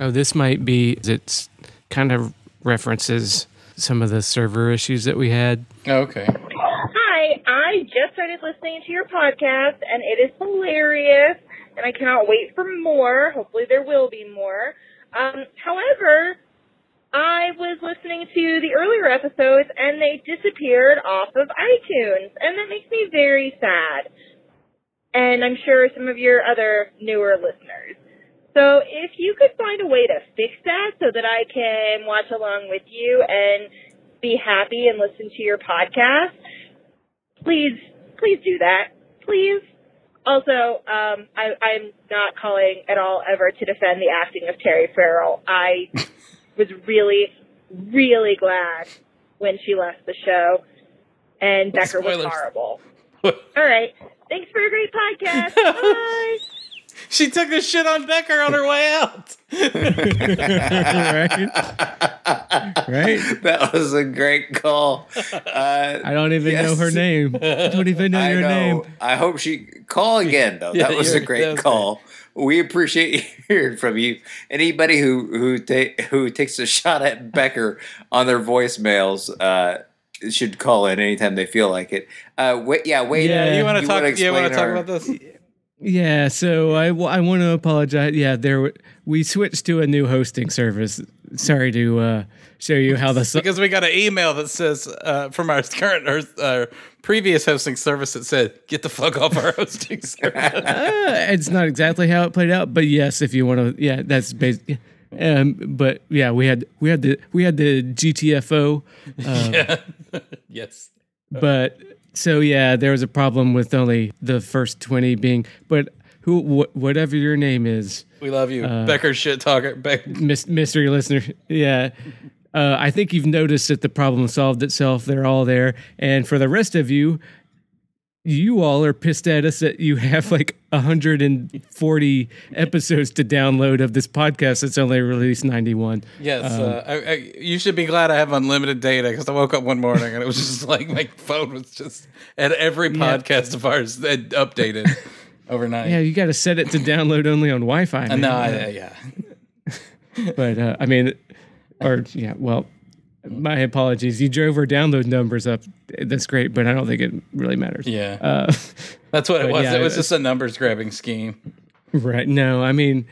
Oh, this might be, it kind of references some of the server issues that we had. Oh, okay. Hi, I just started listening to your podcast, and it is hilarious, and I cannot wait for more. Hopefully there will be more. However, I was listening to the earlier episodes, and they disappeared off of iTunes, and that makes me very sad. And I'm sure some of your other newer listeners. So if you could find a way to fix that so that I can watch along with you and be happy and listen to your podcast, please do that. Please. Also, I'm not calling at all ever to defend the acting of Terry Farrell. I was really, really glad when she left the show, and Becker was horrible. All right. Thanks for a great podcast. Bye. She took the shit on Becker on her way out. Right? That was a great call. I don't even know her name. I don't even know your name. I hope she... Call again, though. That was a great call. Good. We appreciate hearing from you. Anybody who takes a shot at Becker on their voicemails... should call in anytime they feel like it. Wait. Yeah, you want to talk? You want to talk about this? Yeah. So I want to apologize. Yeah, we switched to a new hosting service. Sorry to show you how this because we got an email that says from our current previous hosting service that said get the fuck off our hosting service. It's not exactly how it played out, but yes, if you want to, yeah, that's basically. But yeah, we had the GTFO. Yes. But so yeah, there was a problem with only the first 20 being. But whatever your name is, we love you, Becker shit talker, mystery listener. Yeah, I think you've noticed that the problem solved itself. They're all there, and for the rest of you, you all are pissed at us that you have like 140 episodes to download of this podcast that's only released 91. Yes. You should be glad I have unlimited data because I woke up one morning and it was just like my phone was just at every podcast of ours that updated overnight. Yeah, you got to set it to download only on Wi-Fi. But I mean, or yeah, well. My apologies. You drove our download numbers up. That's great, but I don't think it really matters. Yeah. That's what it was. Yeah, it was just a numbers grabbing scheme. Right. No, I mean,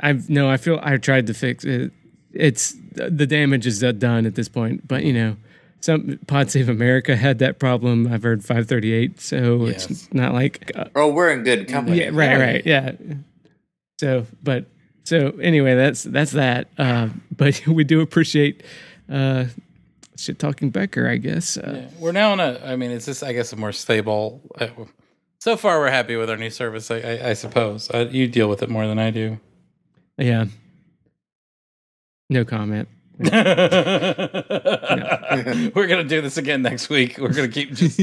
I feel I tried to fix it. It's the damage is done at this point, but you know, some Pod Save America had that problem. I've heard 538, so It's not like, we're in good company. Yeah, right. Yeah. So anyway, that's that. But we do appreciate, shit talking Becker, I guess. We're now on it's just, I guess, a more stable. So far, we're happy with our new service, I suppose. You deal with it more than I do. Yeah. No comment. No. We're going to do this again next week. We're going to keep just.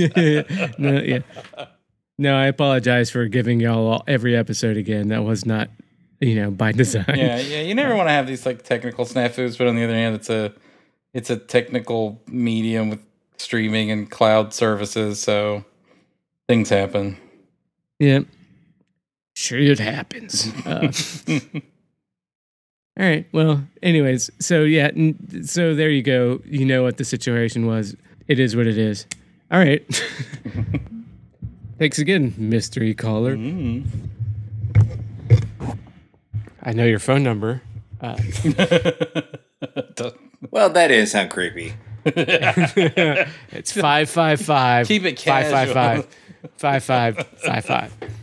No, I apologize for giving y'all every episode again. That was not, by design. Yeah. You never want to have these like technical snafus, but on the other hand, it's a technical medium with streaming and cloud services, so things happen. Yeah. Sure, it happens. All right. Well, anyways, so yeah, so there you go. You know what the situation was. It is what it is. All right. Thanks again, mystery caller. Mm. I know your phone number. Well, that is sound creepy. It's 555. Keep it casual. 555.